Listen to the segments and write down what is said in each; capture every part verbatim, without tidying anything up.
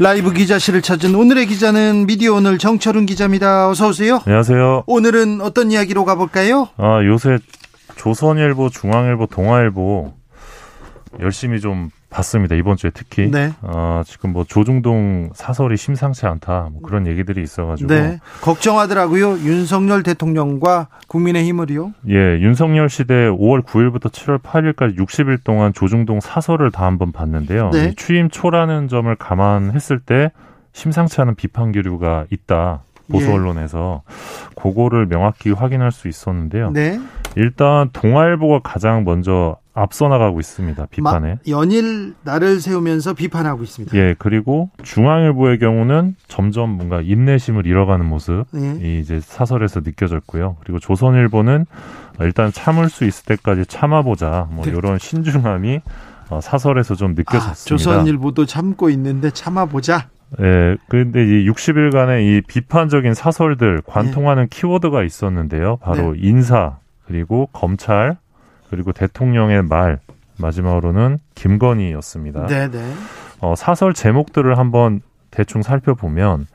라이브 기자실을 찾은 오늘의 기자는 미디어오늘 정철훈 기자입니다. 어서 오세요. 안녕하세요. 오늘은 어떤 이야기로 가볼까요? 아, 요새 조선일보, 중앙일보, 동아일보 열심히 좀 봤습니다. 이번 주에 특히. 네. 아, 지금 뭐 조중동 사설이 심상치 않다, 뭐 그런 얘기들이 있어가지고. 네. 걱정하더라고요. 윤석열 대통령과 국민의힘을요. 예. 윤석열 시대 오월 구일부터 칠월 팔일까지 육십일 동안 조중동 사설을 다 한번 봤는데요. 네. 이 취임 초라는 점을 감안했을 때 심상치 않은 비판 기류가 있다. 보수 언론에서. 예. 그거를 명확히 확인할 수 있었는데요. 네. 일단 동아일보가 가장 먼저 앞서 나가고 있습니다. 비판에. 연일 날을 세우면서 비판하고 있습니다. 예, 그리고 중앙일보의 경우는 점점 뭔가 인내심을 잃어가는 모습이 예. 이제 사설에서 느껴졌고요. 그리고 조선일보는 일단 참을 수 있을 때까지 참아보자. 뭐 그렇죠. 이런 신중함이 사설에서 좀 느껴졌습니다. 아, 조선일보도 참고 있는데 참아보자. 예, 그런데 이 육십 일간의 이 비판적인 사설들 관통하는 예. 키워드가 있었는데요. 바로 네. 인사, 그리고 검찰, 그리고 대통령의 말, 마지막으로는 김건희였습니다. 네네. 어, 사설 제목들을 한번 대충 살펴보면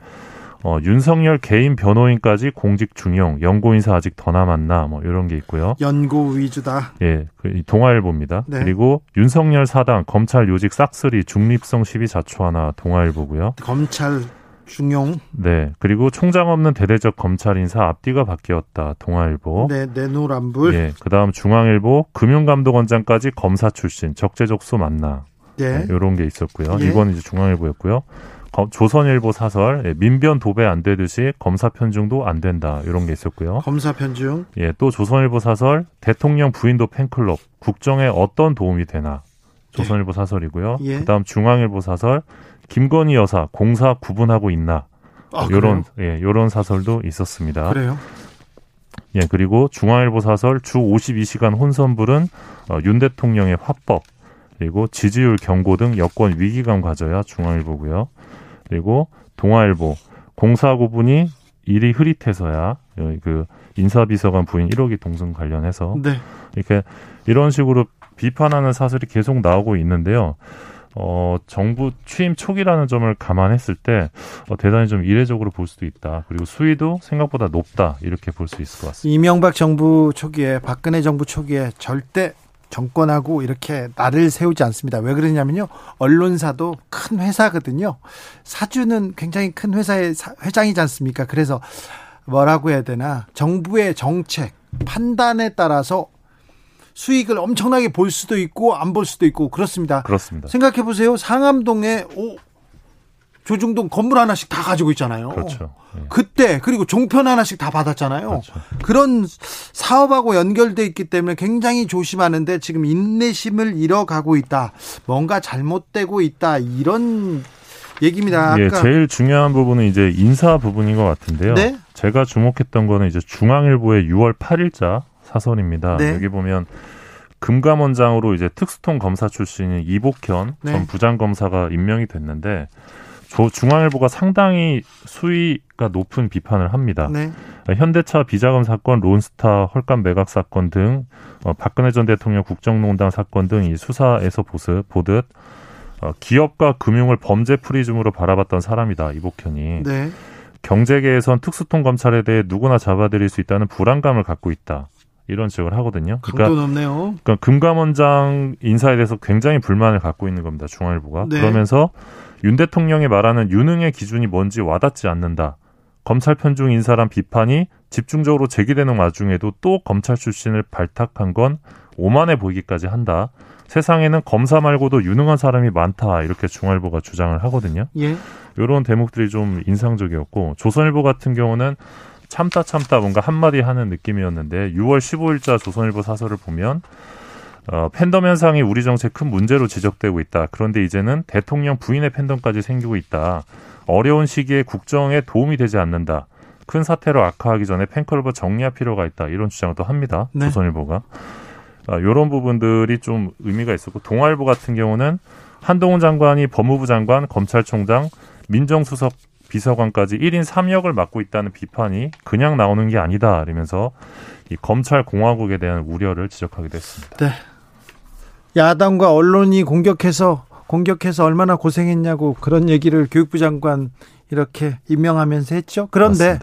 어, 윤석열 개인 변호인까지 공직 중용, 연고 인사 아직 더 남았나, 뭐 이런 게 있고요. 연고 위주다. 예, 그, 동아일보입니다. 네. 그리고 윤석열 사당 검찰 요직 싹쓸이 중립성 시비 자초하나, 동아일보고요. 검찰 중용. 네. 그리고 총장 없는 대대적 검찰 인사 앞뒤가 바뀌었다. 동아일보. 네. 내노란불. 예. 그다음 중앙일보 금융감독원장까지 검사 출신 적재적소 만나. 네. 네, 이런 게 있었고요. 예. 이건 이제 중앙일보였고요. 조선일보 사설 예, 민변 도배 안 되듯이 검사 편중도 안 된다. 이런 게 있었고요. 검사 편중. 예. 또 조선일보 사설 대통령 부인도 팬클럽 국정에 어떤 도움이 되나. 조선일보 네. 사설이고요. 예. 그다음 중앙일보 사설 김건희 여사 공사 구분하고 있나. 아, 요런 그래요? 예, 요런 사설도 있었습니다. 그래요? 예, 그리고 중앙일보 사설 주 오십이 시간 혼선불은 어, 윤 대통령의 화법, 그리고 지지율 경고 등 여권 위기감 가져야, 중앙일보고요. 그리고 동아일보 공사 구분이 일이 흐릿해서야, 그 인사비서관 부인 일호기 동승 관련해서 네. 이렇게 이런 식으로 비판하는 사설이 계속 나오고 있는데요. 어, 정부 취임 초기라는 점을 감안했을 때 어, 대단히 좀 이례적으로 볼 수도 있다. 그리고 수위도 생각보다 높다. 이렇게 볼 수 있을 것 같습니다. 이명박 정부 초기에, 박근혜 정부 초기에 절대 정권하고 이렇게 날을 세우지 않습니다. 왜 그러냐면요. 언론사도 큰 회사거든요. 사주는 굉장히 큰 회사의 사, 회장이지 않습니까? 그래서 뭐라고 해야 되나. 정부의 정책, 판단에 따라서 수익을 엄청나게 볼 수도 있고 안 볼 수도 있고 그렇습니다. 그렇습니다. 생각해 보세요. 상암동에 오, 조중동 건물 하나씩 다 가지고 있잖아요. 그렇죠. 예. 그때 그리고 종편 하나씩 다 받았잖아요. 그렇죠. 그런 사업하고 연결돼 있기 때문에 굉장히 조심하는데 지금 인내심을 잃어가고 있다. 뭔가 잘못되고 있다. 이런 얘기입니다. 예, 제일 중요한 부분은 이제 인사 부분인 것 같은데요. 네? 제가 주목했던 거는 이제 중앙일보의 유월 팔일자 사설입니다. 네. 여기 보면 금감원장으로 이제 특수통 검사 출신인 이복현 네. 전 부장검사가 임명이 됐는데 조, 중앙일보가 상당히 수위가 높은 비판을 합니다. 네. 현대차 비자금 사건, 론스타 헐값 매각 사건 등 어, 박근혜 전 대통령 국정농단 사건 등 이 수사에서 보습, 보듯 어, 기업과 금융을 범죄 프리즘으로 바라봤던 사람이다. 이복현이. 네. 경제계에선 특수통 검찰에 대해 누구나 잡아들일 수 있다는 불안감을 갖고 있다. 이런 지적을 하거든요. 강도 높네요. 그러니까, 그러니까 금감원장 인사에 대해서 굉장히 불만을 갖고 있는 겁니다. 중앙일보가. 네. 그러면서 윤 대통령이 말하는 유능의 기준이 뭔지 와닿지 않는다. 검찰 편중 인사란 비판이 집중적으로 제기되는 와중에도 또 검찰 출신을 발탁한 건 오만해 보이기까지 한다. 세상에는 검사 말고도 유능한 사람이 많다. 이렇게 중앙일보가 주장을 하거든요. 예. 이런 대목들이 좀 인상적이었고, 조선일보 같은 경우는 참다 참다 뭔가 한마디 하는 느낌이었는데 유월 십오일자 조선일보 사설을 보면 어, 팬덤 현상이 우리 정치에 큰 문제로 지적되고 있다. 그런데 이제는 대통령 부인의 팬덤까지 생기고 있다. 어려운 시기에 국정에 도움이 되지 않는다. 큰 사태로 악화하기 전에 팬클럽을 정리할 필요가 있다. 이런 주장을 또 합니다. 네. 조선일보가. 아, 이런 부분들이 좀 의미가 있었고 동아일보 같은 경우는 한동훈 장관이 법무부 장관, 검찰총장, 민정수석 비서관까지 일 인 삼 역을 맡고 있다는 비판이 그냥 나오는 게 아니다. 이러면서 이 검찰공화국에 대한 우려를 지적하기도 했습니다. 네. 야당과 언론이 공격해서 공격해서 얼마나 고생했냐고 그런 얘기를 교육부 장관 이렇게 임명하면서 했죠. 그런데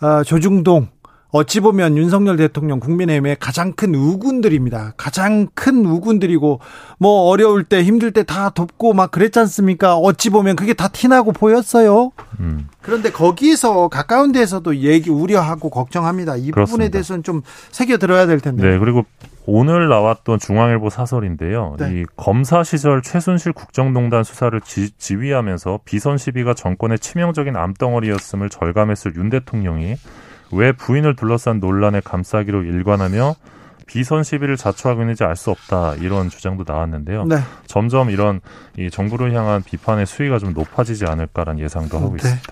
어, 조중동 어찌 보면 윤석열 대통령 국민의힘의 가장 큰 우군들입니다. 가장 큰 우군들이고 뭐 어려울 때 힘들 때 다 돕고 막 그랬지 않습니까? 어찌 보면 그게 다 티나고 보였어요. 음. 그런데 거기에서 가까운 데에서도 얘기 우려하고 걱정합니다. 이 그렇습니다. 부분에 대해서는 좀 새겨들어야 될 텐데. 네, 그리고 오늘 나왔던 중앙일보 사설인데요. 네. 이 검사 시절 최순실 국정농단 수사를 지, 지휘하면서 비선 시비가 정권의 치명적인 암덩어리였음을 절감했을 윤 대통령이 왜 부인을 둘러싼 논란에 감싸기로 일관하며 비선 시비를 자초하고 있는지 알 수 없다. 이런 주장도 나왔는데요. 네. 점점 이런 이 정부를 향한 비판의 수위가 좀 높아지지 않을까라는 예상도 하고 네. 있습니다.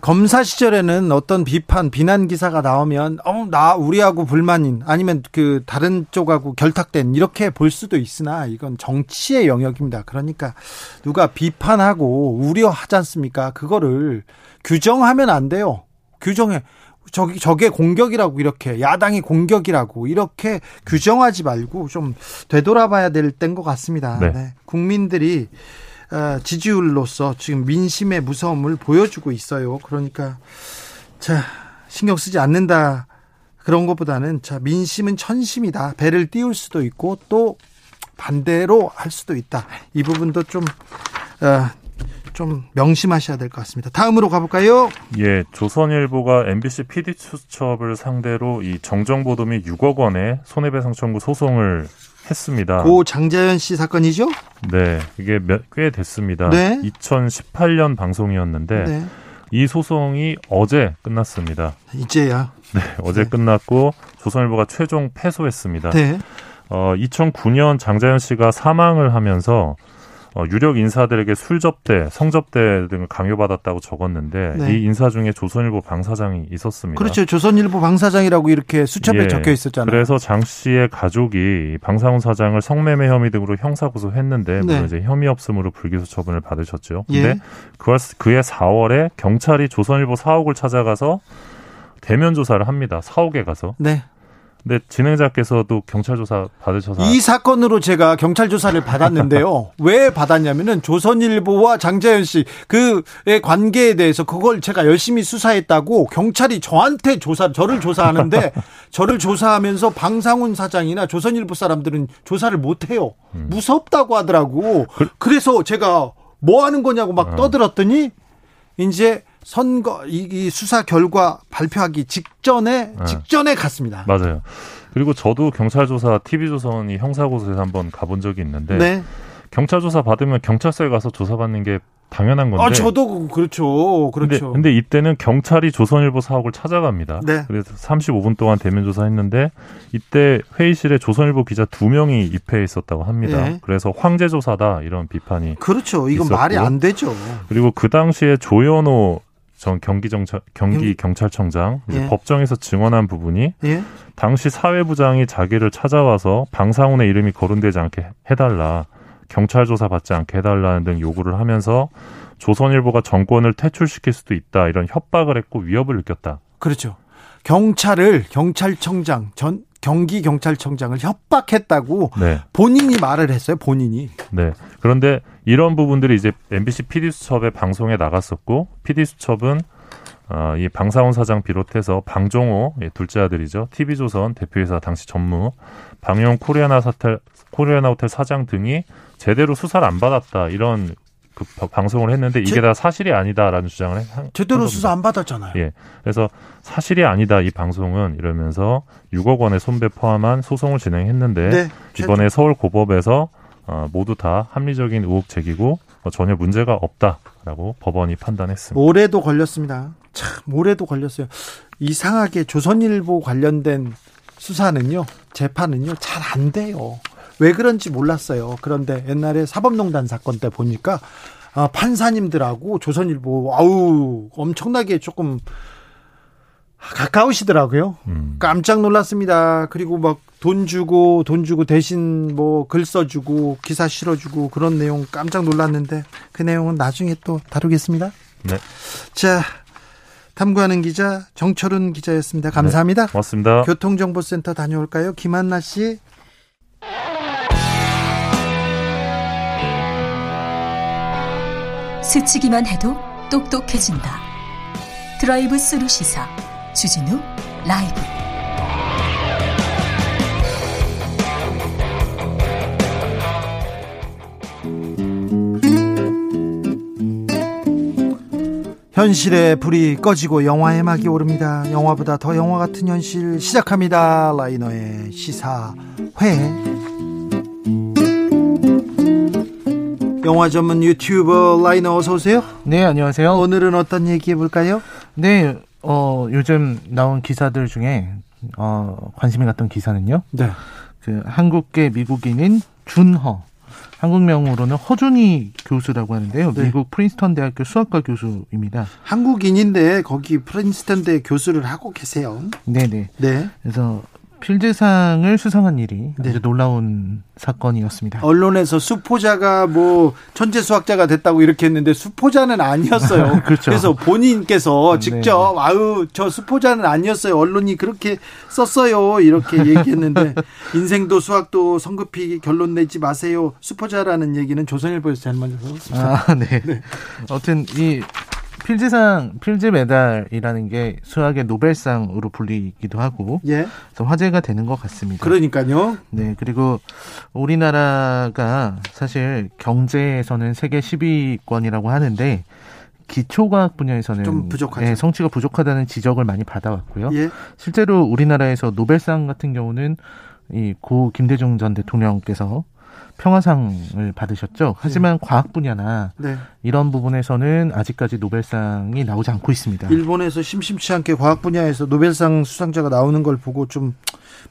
검사 시절에는 어떤 비판, 비난 기사가 나오면 어, 나 우리하고 불만인 아니면 그 다른 쪽하고 결탁된 이렇게 볼 수도 있으나 이건 정치의 영역입니다. 그러니까 누가 비판하고 우려하지 않습니까? 그거를 규정하면 안 돼요. 규정해. 저기, 저게 공격이라고 이렇게, 야당이 공격이라고 이렇게 규정하지 말고 좀 되돌아봐야 될 때인 것 같습니다. 네. 네. 국민들이 지지율로서 지금 민심의 무서움을 보여주고 있어요. 그러니까, 자, 신경 쓰지 않는다. 그런 것보다는, 자, 민심은 천심이다. 배를 띄울 수도 있고 또 반대로 할 수도 있다. 이 부분도 좀, 어, 좀 명심하셔야 될 것 같습니다. 다음으로 가볼까요? 예, 조선일보가 엠비씨 피디 수첩을 상대로 이 정정보도미 육억 원의 손해배상 청구 소송을 했습니다. 고 장자연 씨 사건이죠? 네, 이게 몇, 꽤 됐습니다. 네. 이천십팔 년 방송이었는데 네. 이 소송이 어제 끝났습니다. 이제야? 네, 어제 네. 끝났고 조선일보가 최종 패소했습니다. 네. 어, 이천구 년 장자연 씨가 사망을 하면서 어, 유력 인사들에게 술접대, 성접대 등을 강요받았다고 적었는데 네. 이 인사 중에 조선일보 방사장이 있었습니다. 그렇죠. 조선일보 방사장이라고 이렇게 수첩에 예, 적혀 있었잖아요. 그래서 장 씨의 가족이 방상훈 사장을 성매매 혐의 등으로 형사고소했는데 네. 물론 이제 혐의 없음으로 불기소 처분을 받으셨죠. 그런데 예. 그해 사월에 경찰이 조선일보 사옥을 찾아가서 대면 조사를 합니다. 사옥에 가서. 네. 네, 진행자께서도 경찰 조사 받으셔서 이 사건으로 제가 경찰 조사를 받았는데요. 왜 받았냐면은 조선일보와 장자연 씨 그의 관계에 대해서 그걸 제가 열심히 수사했다고 경찰이 저한테 조사 저를 조사하는데 저를 조사하면서 방상훈 사장이나 조선일보 사람들은 조사를 못 해요. 무섭다고 하더라고. 그, 그래서 제가 뭐 하는 거냐고 막 어. 떠들었더니 이제 선거 이, 이 수사 결과 발표하기 직전에 네. 직전에 갔습니다. 맞아요. 그리고 저도 경찰 조사 티비조선이 형사고소에서 한번 가본 적이 있는데 네. 경찰 조사 받으면 경찰서에 가서 조사받는 게 당연한 건데. 아 저도 그렇죠, 그렇죠. 근데, 근데 이때는 경찰이 조선일보 사옥을 찾아갑니다. 네. 그래서 삼십오 분 동안 대면 조사했는데 이때 회의실에 조선일보 기자 두 명이 입회해 있었다고 합니다. 네. 그래서 황제 조사다 이런 비판이. 그렇죠. 이건 있었고. 말이 안 되죠. 그리고 그 당시에 조연호 전 경기정차, 경기경찰청장 예. 법정에서 증언한 부분이 예. 당시 사회부장이 자기를 찾아와서 방상훈의 이름이 거론되지 않게 해달라. 경찰 조사 받지 않게 해달라는 등 요구를 하면서 조선일보가 정권을 퇴출시킬 수도 있다. 이런 협박을 했고 위협을 느꼈다. 그렇죠. 경찰을 경찰청장 전 경기경찰청장을 협박했다고 네. 본인이 말을 했어요. 본인이. 네. 그런데 이런 부분들이 이제 엠비씨 피디수첩의 방송에 나갔었고 피디수첩은 어, 이 방상훈 사장 비롯해서 방종호 예, 둘째 아들이죠. 티비조선 대표이사 당시 전무 방용 코리아나, 사텔, 코리아나 호텔 사장 등이 제대로 수사를 안 받았다. 이런 그 방송을 했는데 이게 제, 다 사실이 아니다라는 주장을 한 제대로 한 수사 안 받았잖아요. 예, 그래서 사실이 아니다 이 방송은 이러면서 육억 원의 손배 포함한 소송을 진행했는데 네, 이번에 서울고법에서 어, 모두 다 합리적인 의혹 제기고 어, 전혀 문제가 없다라고 법원이 판단했습니다. 올해도 걸렸습니다. 참 올해도 걸렸어요. 이상하게 조선일보 관련된 수사는요, 재판은요 잘 안 돼요. 왜 그런지 몰랐어요. 그런데 옛날에 사법농단 사건 때 보니까 아, 판사님들하고 조선일보 아우 엄청나게 조금 가까우시더라고요. 음. 깜짝 놀랐습니다. 그리고 막 돈 주고 돈 주고 대신 뭐 글 써주고 기사 실어주고 그런 내용 깜짝 놀랐는데 그 내용은 나중에 또 다루겠습니다. 네. 자, 탐구하는 기자 정철훈 기자였습니다. 감사합니다. 네, 고맙습니다. 교통정보센터 다녀올까요? 김한나 씨. 스치기만 해도 똑똑해진다. 드라이브 스루 시사 주진우 라이브. 현실의 불이 꺼지고 영화의 막이 오릅니다. 영화보다 더 영화 같은 현실 시작합니다. 라이너의 시사회. 영화 전문 유튜버 라이너 어서 오세요. 네, 안녕하세요. 오늘은 어떤 얘기해 볼까요? 네, 어, 요즘 나온 기사들 중에 어, 관심이 갔던 기사는요. 네. 그 한국계 미국인인 준 허. 한국명으로는 허준희 교수라고 하는데요. 네. 미국 프린스턴 대학교 수학과 교수입니다. 한국인인데 거기 프린스턴 대 교수를 하고 계세요. 네, 네. 네. 그래서 필즈상을 수상한 일이 아주 네. 놀라운 사건이었습니다. 언론에서 수포자가 뭐 천재 수학자가 됐다고 이렇게 했는데 수포자는 아니었어요. 그렇죠. 그래서 본인께서 직접 네. 아유 저 수포자는 아니었어요. 언론이 그렇게 썼어요. 이렇게 얘기했는데 인생도 수학도 성급히 결론 내지 마세요. 수포자라는 얘기는 조선일보에서 잘 먼저 썼습니다. 아, 네. 네. 아무튼 이 필즈상, 필즈 메달이라는 게 수학의 노벨상으로 불리기도 하고, 예. 그래서 화제가 되는 것 같습니다. 그러니까요. 네, 그리고 우리나라가 사실 경제에서는 세계 십 위권이라고 하는데, 기초과학 분야에서는 좀 부족하죠. 네, 성취가 부족하다는 지적을 많이 받아왔고요. 예. 실제로 우리나라에서 노벨상 같은 경우는 이 고 김대중 전 대통령께서 평화상을 받으셨죠. 하지만 네. 과학 분야나 네. 이런 부분에서는 아직까지 노벨상이 나오지 않고 있습니다. 일본에서 심심치 않게 과학 분야에서 노벨상 수상자가 나오는 걸 보고 좀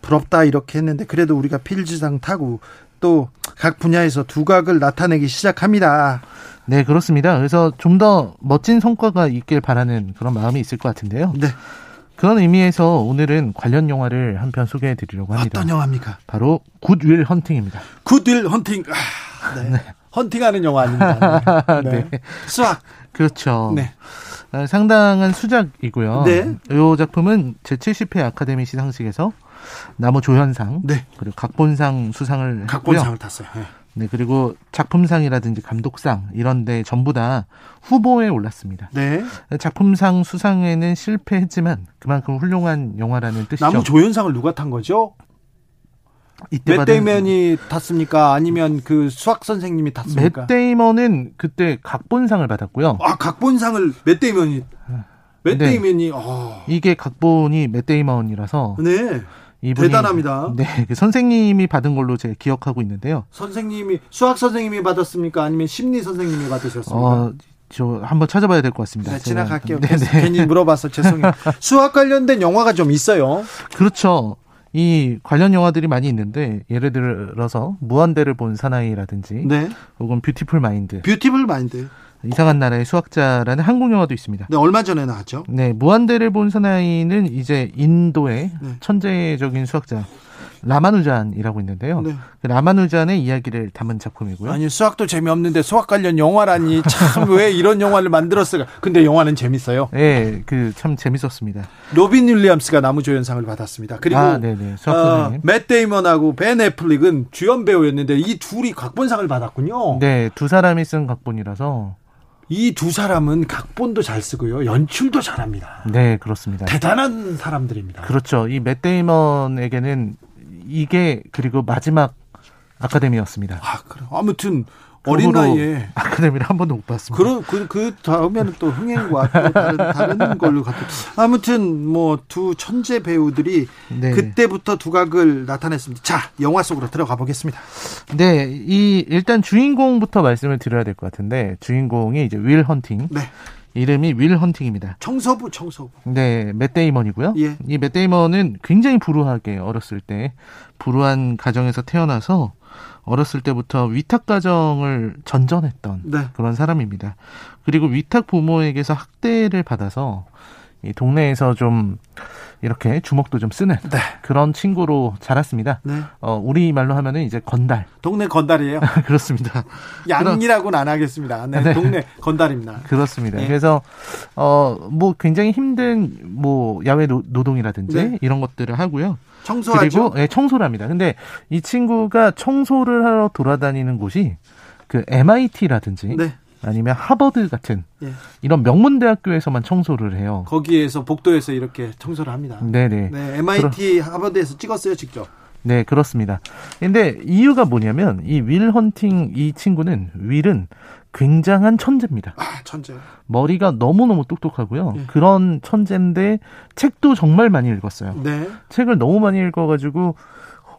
부럽다 이렇게 했는데 그래도 우리가 필즈상 타고 또 각 분야에서 두각을 나타내기 시작합니다. 네, 그렇습니다. 그래서 좀 더 멋진 성과가 있길 바라는 그런 마음이 있을 것 같은데요. 네. 그런 의미에서 오늘은 관련 영화를 한 편 소개해 드리려고 합니다. 어떤 영화입니까? 바로 굿윌 헌팅입니다. 굿윌 헌팅. 아, 네. 네. 헌팅하는 영화 아닙니다. 네. 네. 수학. 그렇죠. 네. 상당한 수작이고요. 네. 이 작품은 제칠십 회 아카데미 시상식에서 나무 조연상, 네. 그리고 각본상 수상을 각본상을 했고요. 탔어요. 네. 네, 그리고 작품상이라든지 감독상 이런 데 전부 다 후보에 올랐습니다. 네. 작품상 수상에는 실패했지만 그만큼 훌륭한 영화라는 뜻이죠. 남우 조연상을 누가 탄 거죠? 이때 맷 데이먼이 탔습니까? 아니면 그 수학 선생님이 탔습니까? 맷 데이먼은 그때 각본상을 받았고요. 아, 각본상을 맷 데이먼이 맷 데이먼이 어. 이게 각본이 맷 데이먼이라서 네. 이분이, 대단합니다. 네, 그 선생님이 받은 걸로 제가 기억하고 있는데요. 선생님이 수학 선생님이 받았습니까? 아니면 심리 선생님이 받으셨습니까? 어, 저 한번 찾아봐야 될 것 같습니다. 네, 지나갈게요. 괜히 물어봐서 죄송해요. 수학 관련된 영화가 좀 있어요. 그렇죠. 이 관련 영화들이 많이 있는데 예를 들어서 무한대를 본 사나이라든지, 네. 혹은 뷰티풀 마인드. 뷰티풀 마인드. 이상한 나라의 수학자라는 한국 영화도 있습니다. 네, 얼마 전에 나왔죠. 네, 무한대를 본 사나이는 이제 인도의 네. 천재적인 수학자 라마누잔이라고 있는데요. 네. 그 라마누잔의 이야기를 담은 작품이고요. 아니, 수학도 재미없는데 수학 관련 영화라니 참 왜 이런 영화를 만들었을까. 근데 영화는 재밌어요. 네, 그 참 재밌었습니다. 로빈 윌리엄스가 나무조연상을 받았습니다. 그리고 아, 네네. 수학 선생님. 어, 맷 데이먼하고 벤 애플릭은 주연 배우였는데 이 둘이 각본상을 받았군요. 네, 두 사람이 쓴 각본이라서. 이 두 사람은 각본도 잘 쓰고요. 연출도 잘합니다. 네, 그렇습니다. 대단한 사람들입니다. 그렇죠. 이 맷 데이먼에게는 이게 그리고 마지막 아카데미였습니다. 아, 그래. 아무튼 어린 나이에 아카데미를 한 번도 못 봤습니다. 그런 그, 그 다음에는 또 흥행과 또 다른, 다른 걸로 갔다. 아무튼 뭐 두 천재 배우들이 네. 그때부터 두각을 나타냈습니다. 자, 영화 속으로 들어가 보겠습니다. 네, 이 일단 주인공부터 말씀을 드려야 될 것 같은데 주인공이 이제 윌 헌팅. 네. 이름이 윌 헌팅입니다. 청소부, 청소부. 네, 맷 데이먼이고요. 예. 이 맷 데이먼은 굉장히 불우하게 어렸을 때 불우한 가정에서 태어나서 어렸을 때부터 위탁 가정을 전전했던 네. 그런 사람입니다. 그리고 위탁 부모에게서 학대를 받아서 이 동네에서 좀 이렇게 주먹도 좀 쓰는 네. 그런 친구로 자랐습니다. 네. 어, 우리 말로 하면은 이제 건달. 동네 건달이에요. 그렇습니다. 양이라고는 안 하겠습니다. 네, 네. 동네 건달입니다. 그렇습니다. 네. 그래서 어, 뭐 굉장히 힘든 뭐 야외 노, 노동이라든지 네. 이런 것들을 하고요. 청소하죠. 그리고 네, 청소를 합니다. 근데 이 친구가 청소를 하러 돌아다니는 곳이 그 엠아이티라든지. 네. 아니면 하버드 같은 예. 이런 명문대학교에서만 청소를 해요. 거기에서 복도에서 이렇게 청소를 합니다. 네네. 네, 엠아이티 그러... 하버드에서 찍었어요, 직접. 네, 그렇습니다. 근데 이유가 뭐냐면 이 윌 헌팅 이 친구는 윌은 굉장한 천재입니다. 아, 천재. 머리가 너무너무 똑똑하고요. 예. 그런 천재인데 책도 정말 많이 읽었어요. 네. 책을 너무 많이 읽어가지고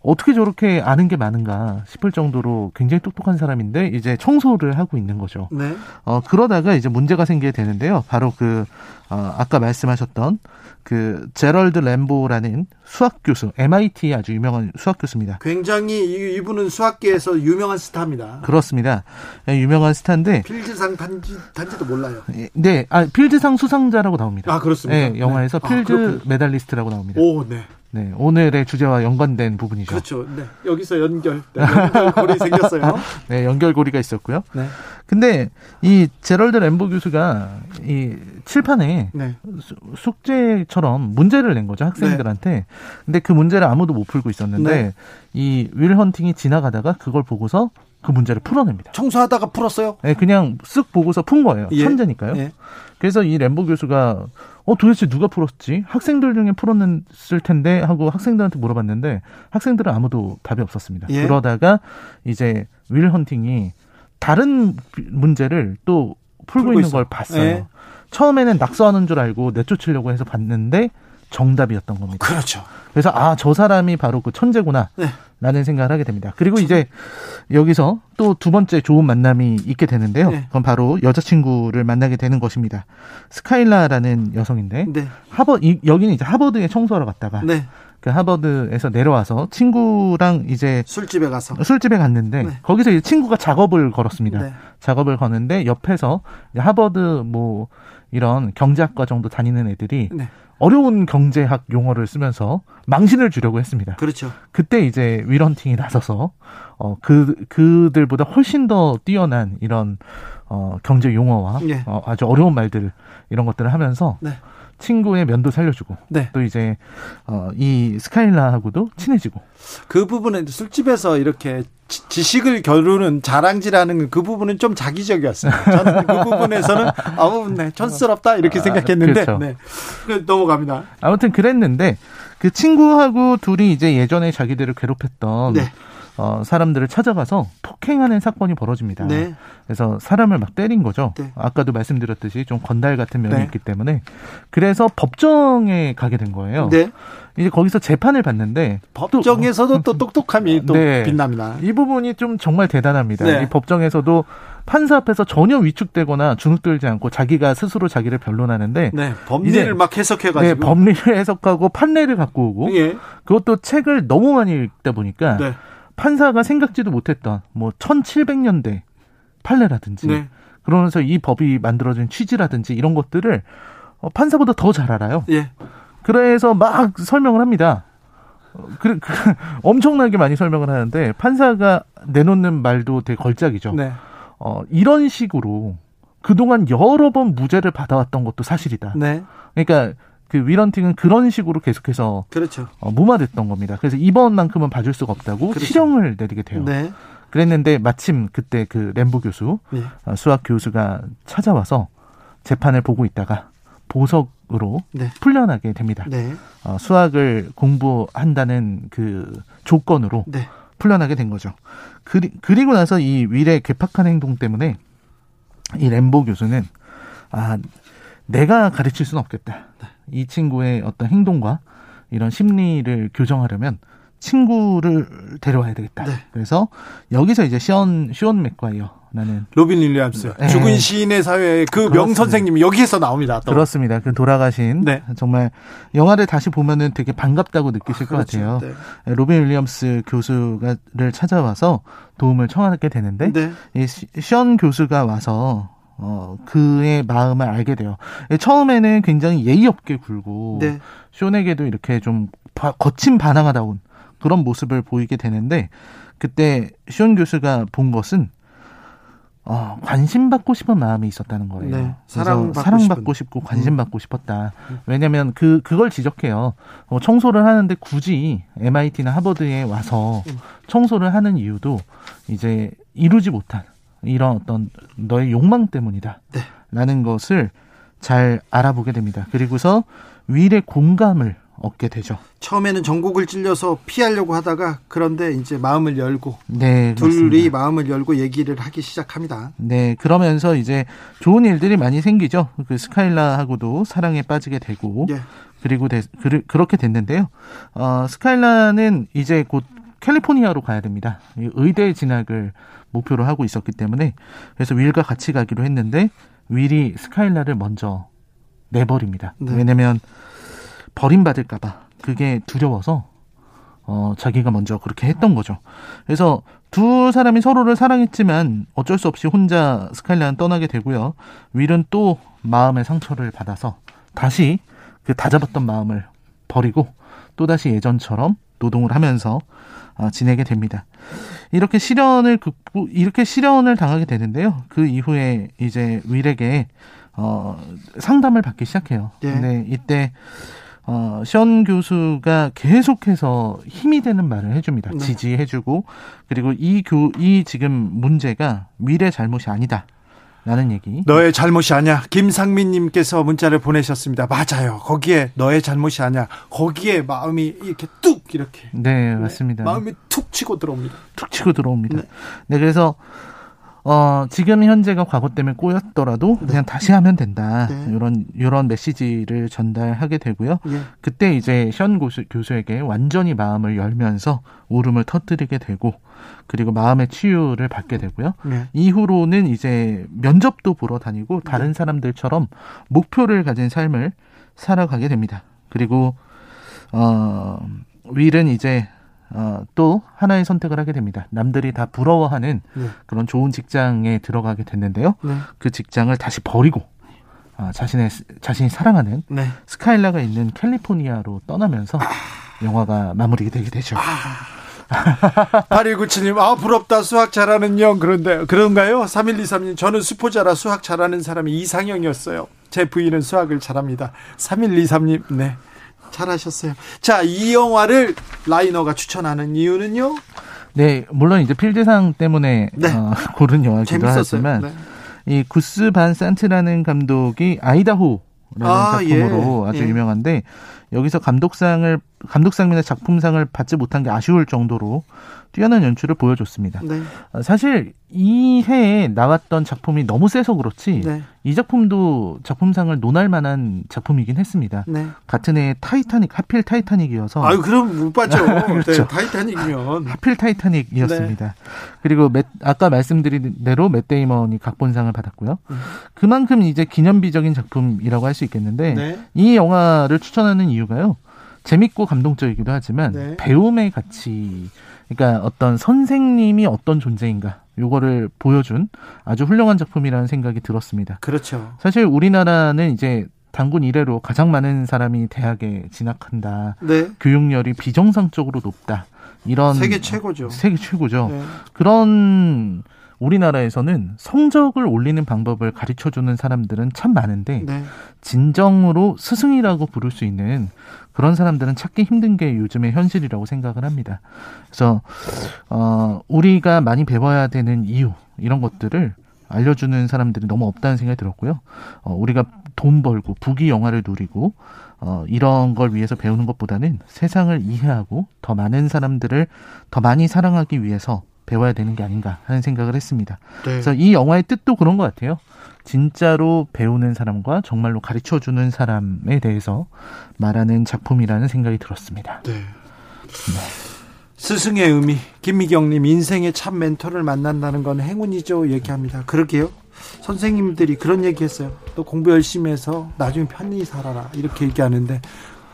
어떻게 저렇게 아는 게 많은가 싶을 정도로 굉장히 똑똑한 사람인데 이제 청소를 하고 있는 거죠. 네. 어, 그러다가 이제 문제가 생기게 되는데요. 바로 그 어, 아까 말씀하셨던 그 제럴드 램보라는 수학 교수, 엠아이티 아주 유명한 수학 교수입니다. 굉장히 이분은 수학계에서 유명한 스타입니다. 그렇습니다. 유명한 스타인데 필즈상 단지, 단지도 몰라요. 네, 아, 필즈상 수상자라고 나옵니다. 아 그렇습니다. 네, 영화에서 네. 필즈 아, 메달리스트라고 나옵니다. 오, 네. 네, 오늘의 주제와 연관된 부분이죠. 그렇죠. 네, 여기서 연결, 네, 연결고리 생겼어요. 네, 연결고리가 있었고요. 네. 근데 이 제럴드 램보 교수가 이 칠판에 네. 숙제처럼 문제를 낸 거죠, 학생들한테. 네. 근데 그 문제를 아무도 못 풀고 있었는데 네. 이 윌 헌팅이 지나가다가 그걸 보고서 그 문제를 풀어냅니다. 청소하다가 풀었어요? 네, 그냥 쓱 보고서 푼 거예요. 예. 천재니까요. 예. 그래서 이 램보 교수가 어 도대체 누가 풀었지? 학생들 중에 풀었을 텐데 하고 학생들한테 물어봤는데 학생들은 아무도 답이 없었습니다. 예. 그러다가 이제 윌 헌팅이 다른 문제를 또 풀고, 풀고 있는 있어. 걸 봤어요. 예. 처음에는 낙서하는 줄 알고 내쫓으려고 해서 봤는데 정답이었던 겁니다. 그렇죠. 그래서 아, 저 사람이 바로 그 천재구나 네. 라는 생각을 하게 됩니다. 그리고 이제 여기서 또 두 번째 좋은 만남이 있게 되는데요. 네. 그건 바로 여자친구를 만나게 되는 것입니다. 스카일라라는 여성인데 네. 하버 여기는 이제 하버드에 청소하러 갔다가 네. 그 하버드에서 내려와서 친구랑 이제 술집에 가서 술집에 갔는데 네. 거기서 이제 친구가 작업을 걸었습니다. 네. 작업을 거는데 옆에서 하버드 뭐 이런 경제학과 정도 다니는 애들이 네. 어려운 경제학 용어를 쓰면서 망신을 주려고 했습니다. 그렇죠. 그때 이제 윌 헌팅이 나서서 어, 그 그들보다 훨씬 더 뛰어난 이런 어, 경제 용어와 네. 어, 아주 어려운 말들 이런 것들을 하면서 네. 친구의 면도 살려주고 네. 또 이제 어, 이 스카일라하고도 친해지고 그 부분에 술집에서 이렇게. 지식을 겨루는 자랑질하는 그 부분은 좀 자기적이었어요. 저는 그 부분에서는 아우 네 촌스럽다 이렇게 생각했는데 아, 그렇죠. 네, 넘어갑니다. 아무튼 그랬는데 그 친구하고 둘이 이제 예전에 자기들을 괴롭혔던 네. 어, 사람들을 찾아가서 폭행하는 사건이 벌어집니다. 네. 그래서 사람을 막 때린 거죠. 네. 아까도 말씀드렸듯이 좀 건달 같은 면이 네. 있기 때문에 그래서 법정에 가게 된 거예요. 네. 이제 거기서 재판을 받는데 법정에서도 또, 또 똑똑함이 또 네. 빛납니다. 이 부분이 좀 정말 대단합니다. 네. 이 법정에서도 판사 앞에서 전혀 위축되거나 주눅들지 않고 자기가 스스로 자기를 변론하는데 네, 법리를 막 해석해가지고 네, 법리를 해석하고 판례를 갖고 오고 예. 그것도 책을 너무 많이 읽다 보니까 네. 판사가 생각지도 못했던 뭐 천칠백 년대 판례라든지 네. 그러면서 이 법이 만들어진 취지라든지 이런 것들을 판사보다 더 잘 알아요. 예. 그래서 막 설명을 합니다. 그, 그, 엄청나게 많이 설명을 하는데 판사가 내놓는 말도 되게 걸작이죠. 네. 어, 이런 식으로 그동안 여러 번 무죄를 받아왔던 것도 사실이다. 네. 그러니까 그 위런팅은 그런 식으로 계속해서 그렇죠. 어, 무마됐던 겁니다. 그래서 이번만큼은 봐줄 수가 없다고 그렇죠. 실형을 내리게 돼요. 네. 그랬는데 마침 그때 그 램보 교수, 네. 어, 수학 교수가 찾아와서 재판을 보고 있다가 보석으로 네. 풀려나게 됩니다. 네. 어, 수학을 공부한다는 그 조건으로 네. 풀려나게 된 거죠. 그리, 그리고 나서 이 윌의 괴팍한 행동 때문에 이 램보 교수는 아, 내가 가르칠 수는 없겠다. 네. 이 친구의 어떤 행동과 이런 심리를 교정하려면 친구를 데려와야 되겠다. 네. 그래서 여기서 이제 시온 시온 맥과이어 나는. 로빈 윌리엄스. 네. 죽은 시인의 사회의 그 명 선생님이 여기에서 나옵니다. 또. 그렇습니다. 그 돌아가신. 네. 정말 영화를 다시 보면은 되게 반갑다고 느끼실 아, 것 같아요. 네. 로빈 윌리엄스 교수를 찾아와서 도움을 청하게 되는데, 네. 이 션 교수가 와서 어, 그의 마음을 알게 돼요. 처음에는 굉장히 예의 없게 굴고, 네. 션에게도 이렇게 좀 거친 반항하다운 그런 모습을 보이게 되는데, 그때 션 교수가 본 것은 어, 관심받고 싶은 마음이 있었다는 거예요. 네, 사랑받고, 사랑받고 싶고 관심받고 음. 싶었다. 왜냐하면 그, 그걸 지적해요. 어, 청소를 하는데 굳이 엠아이티나 하버드에 와서 음. 청소를 하는 이유도 이제 이루지 못한 이런 어떤 너의 욕망 때문이다. 네. 라는 것을 잘 알아보게 됩니다. 그리고서 윌의 공감을 얻게 되죠. 처음에는 전곡을 찔려서 피하려고 하다가 그런데 이제 마음을 열고 네, 둘이 맞습니다. 마음을 열고 얘기를 하기 시작합니다. 네, 그러면서 이제 좋은 일들이 많이 생기죠. 그 스카일라하고도 사랑에 빠지게 되고 예. 그리고 데, 그, 그렇게 됐는데요. 어, 스카일라는 이제 곧 캘리포니아로 가야 됩니다. 의대 진학을 목표로 하고 있었기 때문에 그래서 윌과 같이 가기로 했는데 윌이 스카일라를 먼저 내버립니다. 네. 왜냐면 버림받을까봐 그게 두려워서 어, 자기가 먼저 그렇게 했던 거죠. 그래서 두 사람이 서로를 사랑했지만 어쩔 수 없이 혼자 스카일라는 떠나게 되고요. 윌은 또 마음의 상처를 받아서 다시 그 다잡았던 마음을 버리고 또다시 예전처럼 노동을 하면서 어, 지내게 됩니다. 이렇게 시련을 극복, 이렇게 시련을 당하게 되는데요. 그 이후에 이제 윌에게 어, 상담을 받기 시작해요. 네. 근데 이때 어, 션 교수가 계속해서 힘이 되는 말을 해줍니다. 네. 지지해주고 그리고 이 교, 이 지금 문제가 윌의 잘못이 아니다 라는 얘기. 너의 잘못이 아니야. 김상민님께서 문자를 보내셨습니다. 맞아요. 거기에 너의 잘못이 아니야. 거기에 마음이 이렇게 뚝 이렇게. 네, 네. 맞습니다. 마음이 툭 치고 들어옵니다. 툭 치고 들어옵니다. 네, 네 그래서 어, 지금 현재가 과거 때문에 꼬였더라도 네. 그냥 다시 하면 된다. 네. 이런, 이런 메시지를 전달하게 되고요. 네. 그때 이제 션 교수, 교수에게 완전히 마음을 열면서 울음을 터뜨리게 되고, 그리고 마음의 치유를 받게 되고요. 네. 이후로는 이제 면접도 보러 다니고, 다른 네. 사람들처럼 목표를 가진 삶을 살아가게 됩니다. 그리고, 어, 윌은 이제, 어, 또 하나의 선택을 하게 됩니다. 남들이 다 부러워하는 네. 그런 좋은 직장에 들어가게 됐는데요. 네. 그 직장을 다시 버리고 어, 자신의, 자신이 사랑하는 네. 스카일라가 있는 캘리포니아로 떠나면서 아... 영화가 마무리되게 되죠. 아... 팔일구칠 님 아 부럽다 수학 잘하는 형 그런데, 그런가요? 삼일이삼 님 저는 수포자라 수학 잘하는 사람이 이상형이었어요. 제 부인은 수학을 잘합니다. 삼일이삼 님 네 잘하셨어요. 자, 이 영화를 라이너가 추천하는 이유는요? 네, 물론 이제 필드상 때문에 네. 어, 고른 영화기도 하지만 네. 이 구스 반 산트라는 감독이 아이다호라는 아, 작품으로 예. 아주 예. 유명한데 여기서 감독상을 감독상이나 작품상을 받지 못한 게 아쉬울 정도로 뛰어난 연출을 보여줬습니다. 네. 사실 이 해에 나왔던 작품이 너무 세서 그렇지 네. 이 작품도 작품상을 논할 만한 작품이긴 했습니다. 네. 같은 해에 타이타닉, 하필 타이타닉이어서 아유 그럼 못 봤죠. 그렇죠. 네, 타이타닉이면 하필 타이타닉이었습니다. 네. 그리고 맷, 아까 말씀드린 대로 맷 데이먼이 각본상을 받았고요. 음. 그만큼 이제 기념비적인 작품이라고 할 수 있겠는데 네. 이 영화를 추천하는 이유가요. 재밌고 감동적이기도 하지만 네. 배움의 가치, 그러니까 어떤 선생님이 어떤 존재인가 요거를 보여준 아주 훌륭한 작품이라는 생각이 들었습니다. 그렇죠. 사실 우리나라는 이제 단군 이래로 가장 많은 사람이 대학에 진학한다. 네. 교육열이 비정상적으로 높다. 이런 세계 최고죠. 세계 최고죠. 네. 그런 우리나라에서는 성적을 올리는 방법을 가르쳐주는 사람들은 참 많은데 네. 진정으로 스승이라고 부를 수 있는 그런 사람들은 찾기 힘든 게 요즘의 현실이라고 생각을 합니다. 그래서 어, 우리가 많이 배워야 되는 이유 이런 것들을 알려주는 사람들이 너무 없다는 생각이 들었고요. 어, 우리가 돈 벌고 부귀 영화를 누리고 어, 이런 걸 위해서 배우는 것보다는 세상을 이해하고 더 많은 사람들을 더 많이 사랑하기 위해서 배워야 되는 게 아닌가 하는 생각을 했습니다. 네. 그래서 이 영화의 뜻도 그런 것 같아요. 진짜로 배우는 사람과 정말로 가르쳐주는 사람에 대해서 말하는 작품이라는 생각이 들었습니다. 네. 네. 스승의 의미. 김미경님, 인생의 참 멘토를 만난다는 건 행운이죠, 얘기합니다. 그러게요. 선생님들이 그런 얘기했어요. 또 공부 열심히 해서 나중에 편히 살아라, 이렇게 얘기하는데,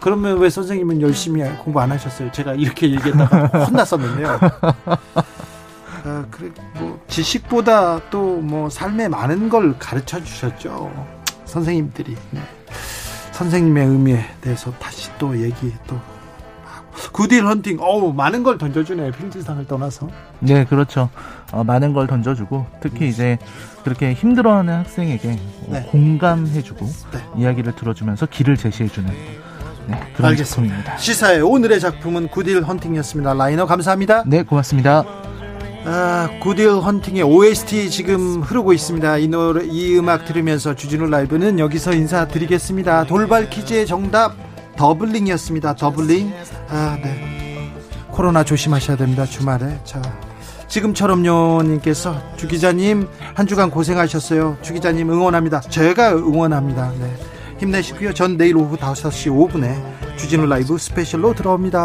그러면 왜 선생님은 열심히 공부 안 하셨어요? 제가 이렇게 얘기했다가 혼났었는데요. 아, 그래, 뭐 지식보다 또 뭐 삶에 많은 걸 가르쳐 주셨죠, 선생님들이. 네. 선생님의 의미에 대해서 다시 또 얘기 또. 굿윌 헌팅, 어우, 많은 걸 던져주네, 필드상을 떠나서. 네, 그렇죠. 어, 많은 걸 던져주고, 특히 이제 그렇게 힘들어하는 학생에게 네. 공감해주고, 네. 이야기를 들어주면서 길을 제시해주는 네, 그런 알겠습니다. 작품입니다. 시사의 오늘의 작품은 굿윌 헌팅이었습니다. 라이너 감사합니다. 네, 고맙습니다. 아, 굿윌 헌팅의 오에스티 지금 흐르고 있습니다. 이 노래, 이 음악 들으면서 주진우 라이브는 여기서 인사드리겠습니다. 돌발 퀴즈의 정답 더블링이었습니다. 더블링. 아, 네. 코로나 조심하셔야 됩니다, 주말에. 자, 지금처럼요 님께서, 주 기자님 한 주간 고생하셨어요. 주 기자님 응원합니다. 제가 응원합니다. 네. 힘내시고요. 전 내일 오후 다섯 시 오 분에 주진우 라이브 스페셜로 돌아옵니다.